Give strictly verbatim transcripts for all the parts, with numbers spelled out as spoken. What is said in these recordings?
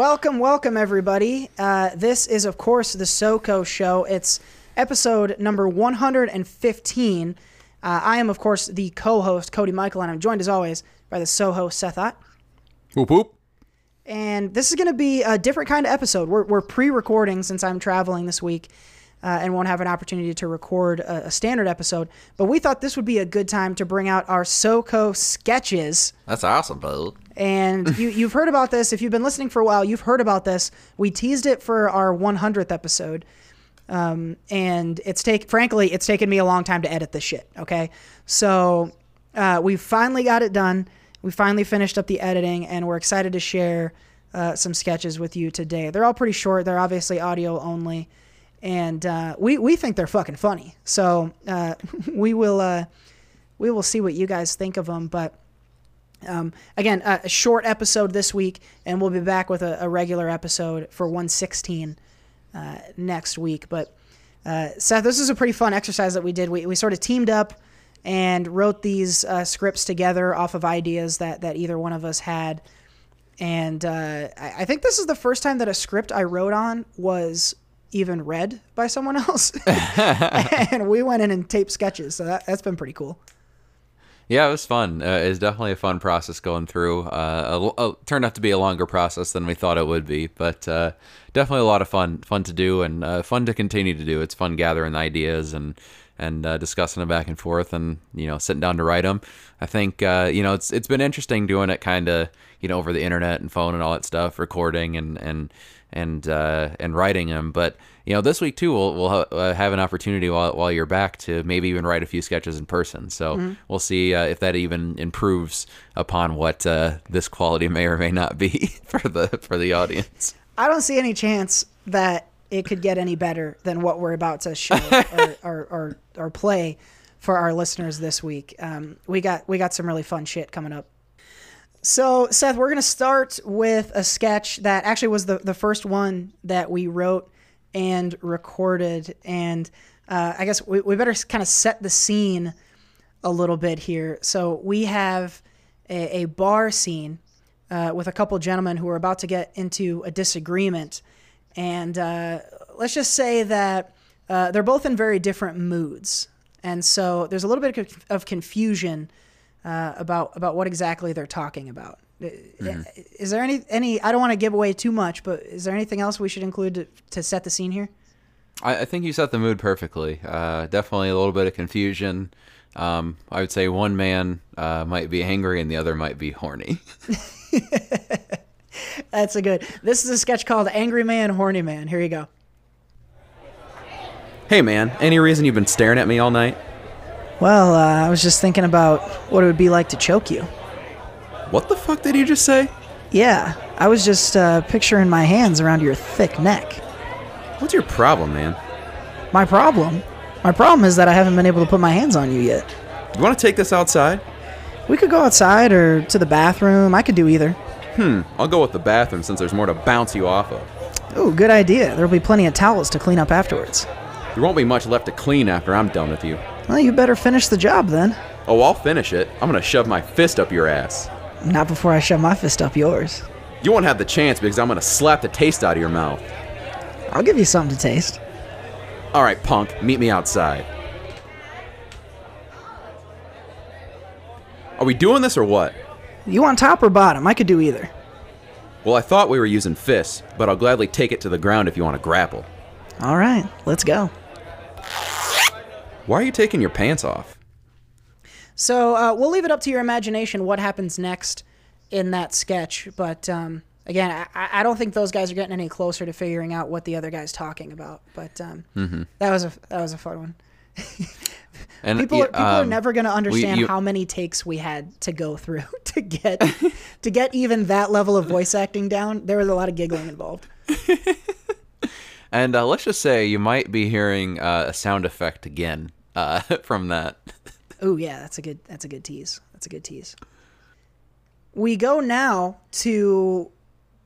Welcome, welcome, everybody. Uh, this is, of course, the SoCo Show. It's episode number one hundred fifteen. Uh, I am, of course, the co-host, Cody Michael, and I'm joined, as always, by the SoHo, Seth Ott. Whoop, whoop. And this is going to be a different kind of episode. We're, we're pre-recording since I'm traveling this week uh, and won't have an opportunity to record a, a standard episode. But we thought this would be a good time to bring out our SoCo sketches. That's awesome, bro. And you, you've heard about this. If you've been listening for a while, you've heard about this. We teased it for our one hundredth episode. Um, and it's take, frankly, it's taken me a long time to edit this shit, okay? So uh, we finally got it done. We finally finished up the editing, and we're excited to share uh, some sketches with you today. They're all pretty short. They're obviously audio only. And uh, we, we think they're fucking funny. So uh, we will uh, we will see what you guys think of them, but... Um, again, a, a short episode this week, and we'll be back with a, a regular episode for one sixteen uh, next week. But uh, Seth, this is a pretty fun exercise that we did. We we sort of teamed up and wrote these uh, scripts together off of ideas that, that either one of us had. And uh, I, I think this is the first time that a script I wrote on was even read by someone else. And we went in and taped sketches, so that, that's been pretty cool. Yeah, it was fun. Uh, it was definitely a fun process going through. Uh, a, a, turned out to be a longer process than we thought it would be, but uh, definitely a lot of fun fun to do and uh, fun to continue to do. It's fun gathering ideas and and uh, discussing them back and forth, and you know, sitting down to write them. I think uh, you know it's it's been interesting doing it kind of you know over the internet and phone and all that stuff, recording and and and uh, and writing them, but. You know, this week, too, we'll, we'll ha- uh, have an opportunity while, while you're back to maybe even write a few sketches in person. So mm-hmm. We'll see uh, if that even improves upon what uh, this quality may or may not be for the for the audience. I don't see any chance that it could get any better than what we're about to show or, or, or, or play for our listeners this week. Um, we got we got some really fun shit coming up. So, Seth, we're going to start with a sketch that actually was the, the first one that we wrote and recorded, and uh, I guess we, we better kind of set the scene a little bit here. So we have a, a bar scene uh, with a couple gentlemen who are about to get into a disagreement, and uh, let's just say that uh, they're both in very different moods, and so there's a little bit of confusion uh, about about what exactly they're talking about. Mm-hmm. Is there any, any, I don't want to give away too much, but is there anything else we should include to, to set the scene here? I, I think you set the mood perfectly. Uh, definitely a little bit of confusion. Um, I would say one man uh, might be angry and the other might be horny. That's a good, this is a sketch called Angry Man, Horny Man. Here you go. Hey man, any reason you've been staring at me all night? Well, uh, I was just thinking about what it would be like to choke you. What the fuck did you just say? Yeah, I was just uh, picturing my hands around your thick neck. What's your problem, man? My problem? My problem is that I haven't been able to put my hands on you yet. You want to take this outside? We could go outside or to the bathroom. I could do either. Hmm, I'll go with the bathroom since there's more to bounce you off of. Ooh, good idea. There'll be plenty of towels to clean up afterwards. There won't be much left to clean after I'm done with you. Well, you better finish the job then. Oh, I'll finish it. I'm going to shove my fist up your ass. Not before I shove my fist up yours. You won't have the chance because I'm going to slap the taste out of your mouth. I'll give you something to taste. All right, punk, meet me outside. Are we doing this or what? You on top or bottom? I could do either. Well, I thought we were using fists, but I'll gladly take it to the ground if you want to grapple. All right, let's go. Why are you taking your pants off? So uh, we'll leave it up to your imagination what happens next in that sketch. But um, again, I, I don't think those guys are getting any closer to figuring out what the other guy's talking about. But um, mm-hmm. that was a that was a fun one. and, people yeah, are, people um, are never going to understand we, you, how many takes we had to go through to get to get even that level of voice acting down. There was a lot of giggling involved. and uh, let's just say you might be hearing uh, a sound effect again uh, from that. Oh yeah, that's a good that's a good tease. That's a good tease. We go now to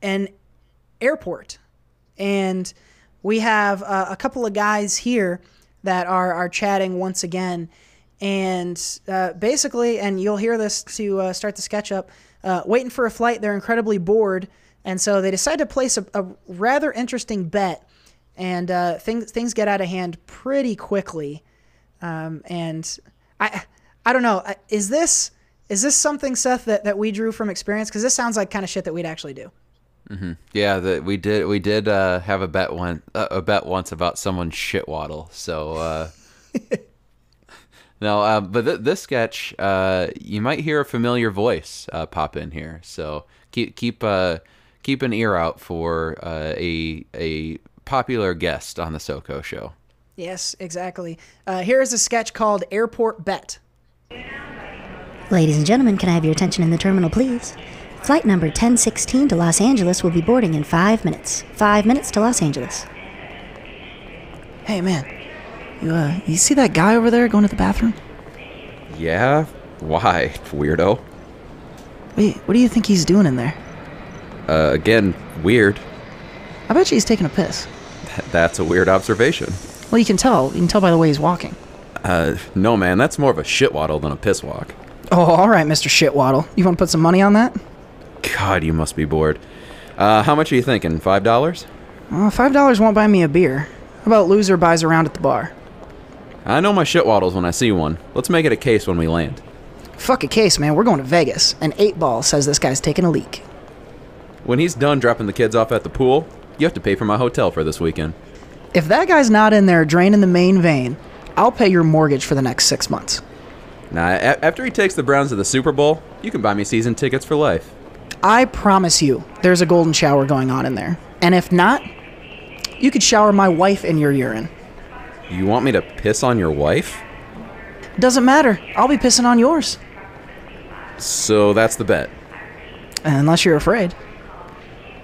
an airport, and we have uh, a couple of guys here that are are chatting once again, and uh, basically, and you'll hear this to uh, start the sketch up. Uh, waiting for a flight, they're incredibly bored. And so they decide to place a, a rather interesting bet, and uh, things things get out of hand pretty quickly. Um, and I I don't know, is this is this something, Seth, that, that we drew from experience? Because this sounds like kind of shit that we'd actually do. Mm-hmm. Yeah, that we did we did uh, have a bet one uh, a bet once about someone's shit waddle. So uh, no, uh, but th- this sketch, uh, you might hear a familiar voice uh, pop in here. So keep keep uh, keep an ear out for uh, a a popular guest on the SoCo Show. Yes, exactly. Uh, here is a sketch called Airport Bet. Ladies and gentlemen, can I have your attention in the terminal, please? Flight number ten sixteen to Los Angeles will be boarding in five minutes. Five minutes to Los Angeles. Hey, man. You, uh, you see that guy over there going to the bathroom? Yeah? Why, weirdo? Wait, what do you think he's doing in there? Uh, again, weird. I bet you he's taking a piss. Th- that's a weird observation. Well, you can tell. You can tell by the way he's walking. Uh, no, man. That's more of a shitwaddle than a piss walk. Oh, all right, Mister Shitwaddle. You want to put some money on that? God, you must be bored. Uh, how much are you thinking? Five dollars? Uh, five dollars won't buy me a beer. How about loser buys a round at the bar? I know my shitwaddles when I see one. Let's make it a case when we land. Fuck a case, man. We're going to Vegas. An eight ball says this guy's taking a leak. When he's done dropping the kids off at the pool, you have to pay for my hotel for this weekend. If that guy's not in there draining the main vein, I'll pay your mortgage for the next six months. Nah, a- after he takes the Browns to the Super Bowl, you can buy me season tickets for life. I promise you, there's a golden shower going on in there. And if not, you could shower my wife in your urine. You want me to piss on your wife? Doesn't matter. I'll be pissing on yours. So that's the bet. Unless you're afraid.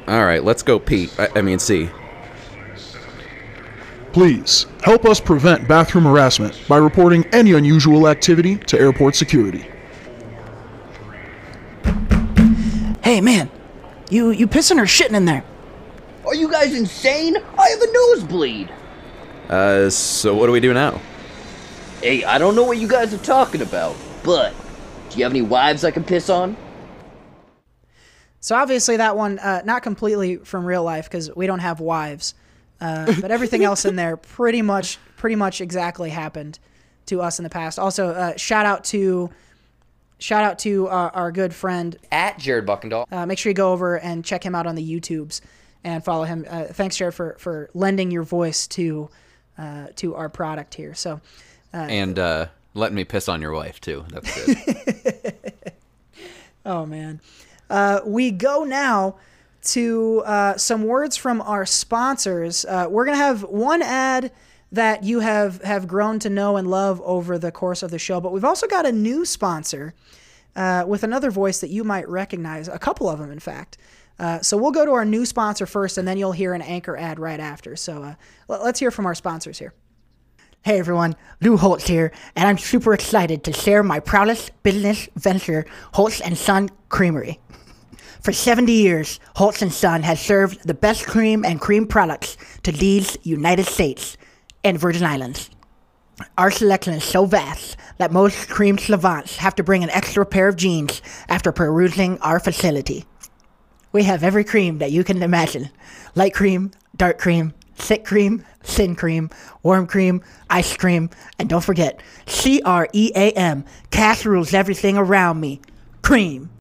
All right, let's go pee. I, I mean, see. Please, help us prevent bathroom harassment by reporting any unusual activity to airport security. Hey, man, you, you pissing or shitting in there? Are you guys insane? I have a nosebleed. Uh, so what do we do now? Hey, I don't know what you guys are talking about, but do you have any wives I can piss on? So obviously that one, uh, not completely from real life because we don't have wives. Uh, but everything else in there pretty much pretty much exactly happened to us in the past. Also, uh, shout out to shout out to uh, our good friend at Jared Buckendahl. Uh, make sure you go over and check him out on the YouTubes and follow him. Uh, thanks, Jared, for, for lending your voice to uh, to our product here. So uh, and uh, letting me piss on your wife too. That's good. Oh man, uh, we go now to uh, some words from our sponsors. Uh, we're going to have one ad that you have, have grown to know and love over the course of the show, but we've also got a new sponsor uh, with another voice that you might recognize, a couple of them, in fact. Uh, so we'll go to our new sponsor first, and then you'll hear an anchor ad right after. So uh, let's hear from our sponsors here. Hey everyone, Lou Holtz here, and I'm super excited to share my proudest business venture, Holtz and Son Creamery. For seventy years, Holtz and Son has served the best cream and cream products to these United States and Virgin Islands. Our selection is so vast that most cream savants have to bring an extra pair of jeans after perusing our facility. We have every cream that you can imagine. Light cream, dark cream, thick cream, thin cream, warm cream, ice cream, and don't forget, C R E A M, Cass rules everything around me, cream.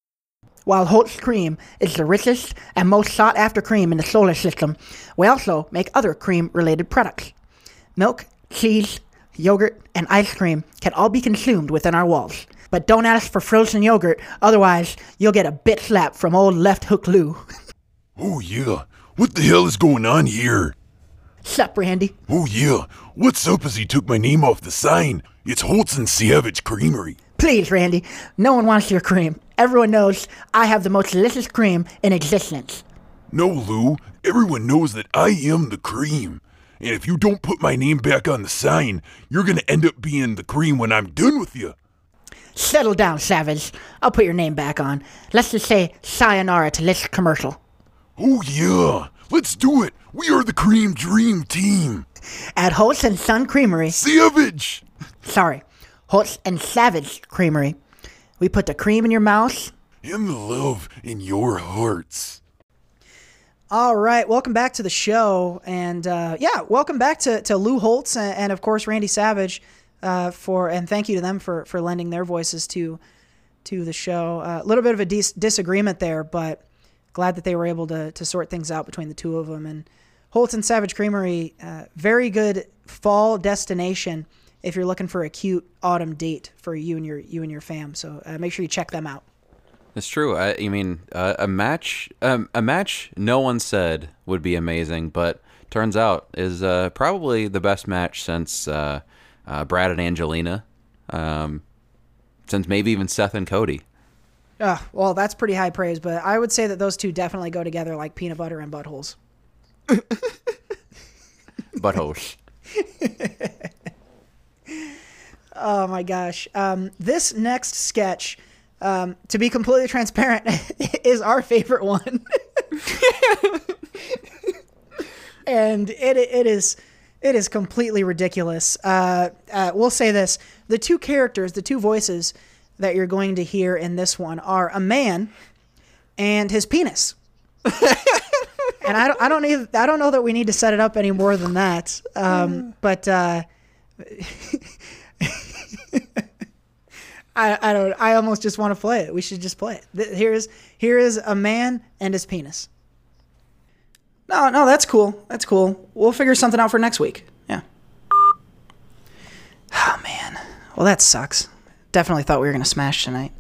While Holtz cream is the richest and most sought-after cream in the solar system, we also make other cream-related products. Milk, cheese, yogurt, and ice cream can all be consumed within our walls. But don't ask for frozen yogurt, otherwise you'll get a bitch slap from old Left Hook Lou. Oh yeah, what the hell is going on here? Sup, Randy? Oh yeah, what's up as he took my name off the sign? It's Holtz and Savage Creamery. Please, Randy, no one wants your cream. Everyone knows I have the most delicious cream in existence. No, Lou. Everyone knows that I am the cream. And if you don't put my name back on the sign, you're going to end up being the cream when I'm done with you. Settle down, Savage. I'll put your name back on. Let's just say sayonara to this commercial. Oh, yeah. Let's do it. We are the Cream Dream Team. At Holtz and Son Creamery. Savage! Sorry. Holtz and Savage Creamery. We put the cream in your mouth. And the love in your hearts. All right, welcome back to the show. And uh, yeah, welcome back to, to Lou Holtz and, and of course, Randy Savage uh, for, and thank you to them for, for lending their voices to, to the show. A uh, little bit of a dis disagreement there, but glad that they were able to, to sort things out between the two of them. And Holtz and Savage Creamery, uh, very good fall destination if you're looking for a cute autumn date for you and your, you and your fam. So uh, make sure you check them out. It's true. I, I mean, uh, a match, um, a match no one said would be amazing, but turns out is uh, probably the best match since uh, uh, Brad and Angelina, um, since maybe even Seth and Cody. Uh, well, that's pretty high praise, but I would say that those two definitely go together like peanut butter and buttholes. Buttholes. Oh, my gosh. Um, this next sketch... Um, to be completely transparent, is our favorite one. And it, it is it is completely ridiculous. Uh, uh, we'll say this. The two characters, the two voices that you're going to hear in this one are a man and his penis. And I don't, I, don't need, I don't know that we need to set it up any more than that. Um, but... Uh, I, I don't. I almost just want to play it. We should just play it. Here is here is a man and his penis. No, no, that's cool. That's cool. We'll figure something out for next week. Yeah. Oh man. Well, that sucks. Definitely thought we were gonna smash tonight.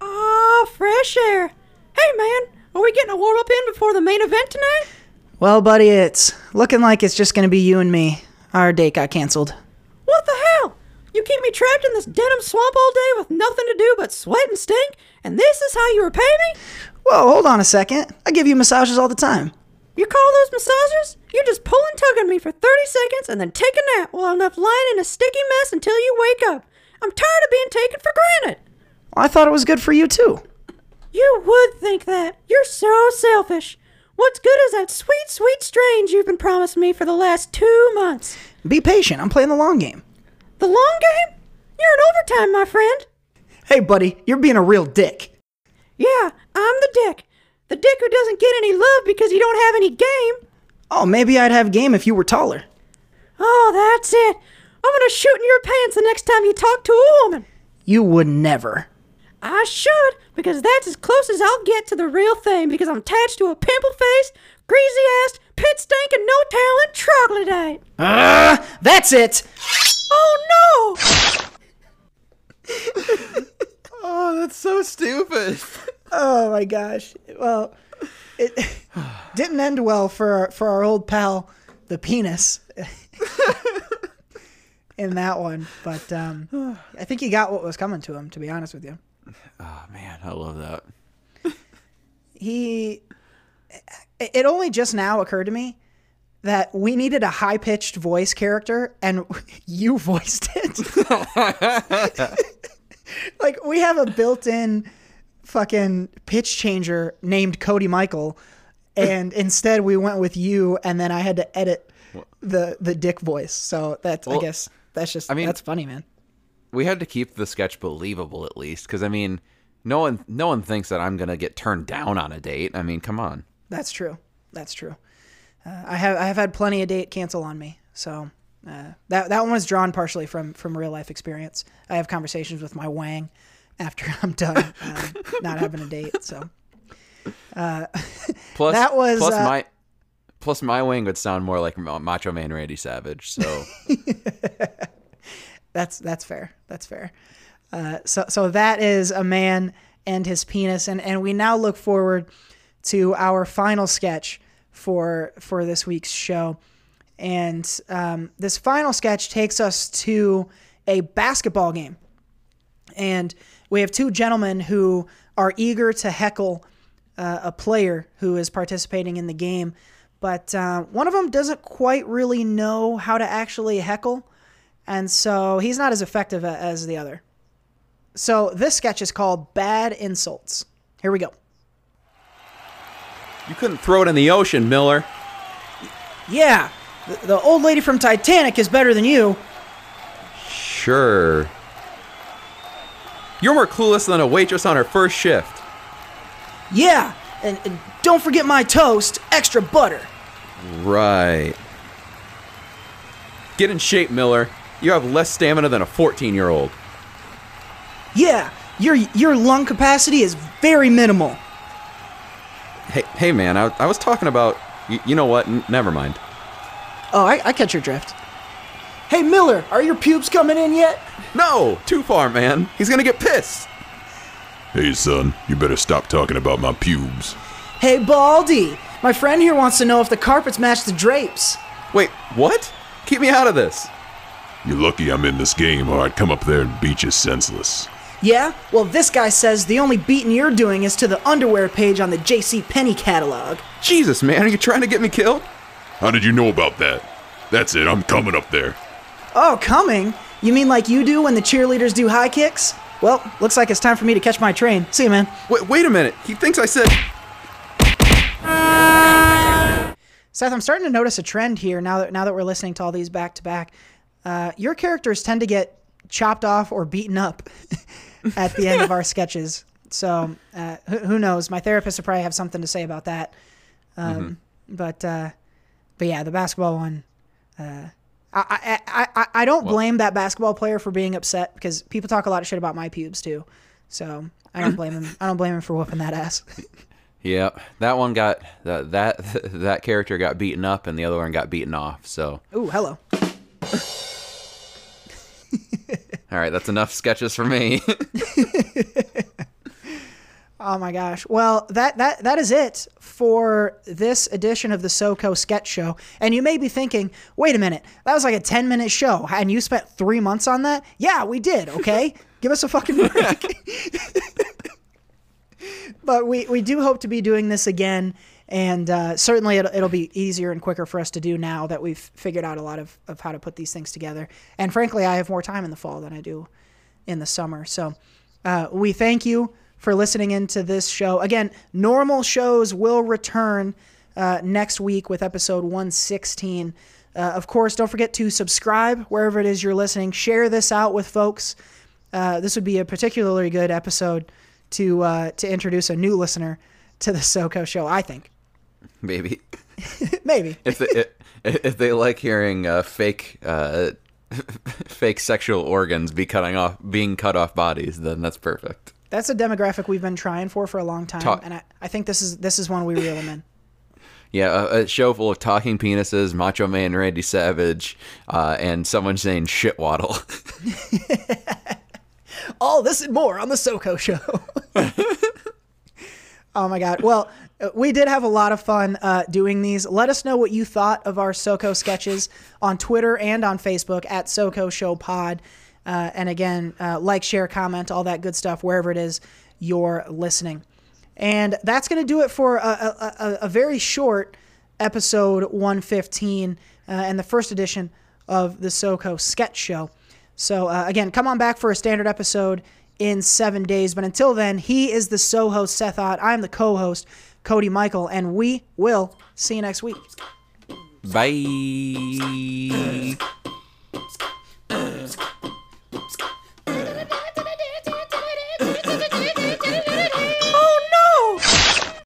Oh, fresh air. Hey man, are we getting a warm up in before the main event tonight? Well, buddy, it's looking like it's just gonna be you and me. Our date got canceled. What the hell? You keep me trapped in this denim swamp all day with nothing to do but sweat and stink, and this is how you repay me? Whoa, hold on a second. I give you massages all the time. You call those massages? You're just pulling tugging me for thirty seconds and then take a nap while I'm left lying in a sticky mess until you wake up. I'm tired of being taken for granted. Well, I thought it was good for you, too. You would think that. You're so selfish. What's good is that sweet, sweet strange you've been promising me for the last two months. Be patient. I'm playing the long game. The long game? You're in overtime, my friend. Hey, buddy, you're being a real dick. Yeah, I'm the dick. The dick who doesn't get any love because you don't have any game. Oh, maybe I'd have game if you were taller. Oh, that's it. I'm gonna shoot in your pants the next time you talk to a woman. You would never. I should, because that's as close as I'll get to the real thing, because I'm attached to a pimple-faced, greasy-assed, pit-stinking, no-talent troglodyte. Ah, uh, that's it! Oh no! Oh, that's so stupid. Oh my gosh. Well, it didn't end well for for our old pal, the penis, in that one. But um, I think he got what was coming to him, to be honest with you. Oh man, I love that. He. It only just now occurred to me that we needed a high-pitched voice character, and you voiced it. Like, we have a built-in fucking pitch changer named Cody Michael, and instead we went with you, and then I had to edit the the dick voice. So that's, well, I guess, that's just, I mean, that's funny, man. We had to keep the sketch believable, at least, because, I mean, no one, no one thinks that I'm going to get turned down on a date. I mean, come on. That's true. That's true. Uh, I have I have had plenty of date cancel on me, so uh, that that one was drawn partially from from real life experience. I have conversations with my wang after I'm done uh, not having a date. So uh, plus that was plus uh, my plus my wang would sound more like Macho Man Randy Savage. So that's that's fair. That's fair. Uh, so so that is a man and his penis, and and we now look forward to our final sketch for for this week's show. And um, this final sketch takes us to a basketball game. And we have two gentlemen who are eager to heckle uh, a player who is participating in the game. But uh, one of them doesn't quite really know how to actually heckle. And so he's not as effective as the other. So this sketch is called Bad Insults. Here we go. You couldn't throw it in the ocean, Miller. Yeah, the, the old lady from Titanic is better than you. Sure. You're more clueless than a waitress on her first shift. Yeah, and, and Don't forget my toast, extra butter. Right. Get in shape, Miller. You have less stamina than a fourteen-year-old. Yeah, your your lung capacity is very minimal. Hey, hey, man, I, I was talking about... You, you know what? N never mind. Oh, I, I catch your drift. Hey, Miller, are your pubes coming in yet? No, too far, man. He's gonna get pissed. Hey, son, you better stop talking about my pubes. Hey, Baldy, my friend here wants to know if the carpets match the drapes. Wait, what? Keep me out of this. You're lucky I'm in this game, or I'd come up there and beat you senseless. Yeah? Well, this guy says the only beating you're doing is to the underwear page on the J C Penney catalog. Jesus, man, are you trying to get me killed? How did you know about that? That's it, I'm coming up there. Oh, coming? You mean like you do when the cheerleaders do high kicks? Well, looks like it's time for me to catch my train. See you, man. Wait, wait a minute. He thinks I said... Seth, I'm starting to notice a trend here now that now that we're listening to all these back-to-back. Uh, your characters tend to get chopped off or beaten up at the end of our sketches. So uh, who, who knows? My therapist will probably have something to say about that. Um, mm-hmm. But uh, but yeah, the basketball one... Uh, I, I, I, I don't well, blame that basketball player for being upset because people talk a lot of shit about my pubes too. So I don't blame him. I don't blame him for whooping that ass. Yeah, that one got uh, that that character got beaten up and the other one got beaten off. So ooh, hello. All right, that's enough sketches for me. Oh my gosh. Well, that, that, that is it for this edition of the SoCo Sketch Show. And you may be thinking, wait a minute, that was like a ten minute show and you spent three months on that? Yeah, we did. Okay. Give us a fucking break. But we, we do hope to be doing this again. And, uh, certainly it'll, it'll be easier and quicker for us to do now that we've figured out a lot of, of how to put these things together. And frankly, I have more time in the fall than I do in the summer. So, uh, we thank you for listening into this show. Again, normal shows will return uh, next week with episode one sixteen. Uh, of course, don't forget to subscribe wherever it is you're listening. Share this out with folks. Uh, this would be a particularly good episode to uh, to introduce a new listener to the SoCo Show, I think. Maybe. Maybe. If they, if they like hearing uh, fake uh, fake sexual organs be cutting off being cut off bodies, then that's perfect. That's a demographic we've been trying for for a long time, Talk and I, I think this is this is one we reel them in. Yeah, a, a show full of talking penises, Macho Man Randy Savage, uh, and someone saying shit waddle. All this and more on the SoCo Show. Oh my God! Well, we did have a lot of fun uh, doing these. Let us know what you thought of our SoCo sketches on Twitter and on Facebook at SoCo Show Pod. Uh, and again, uh, like, share, comment, all that good stuff, wherever it is you're listening. And that's going to do it for a, a, a, a very short episode one fifteen uh, and the first edition of the SoCo Sketch Show. So uh, again, come on back for a standard episode in seven days. But until then, he is the SoHost, Seth Ott. I'm the co-host, Cody Michael, and we will see you next week. Bye.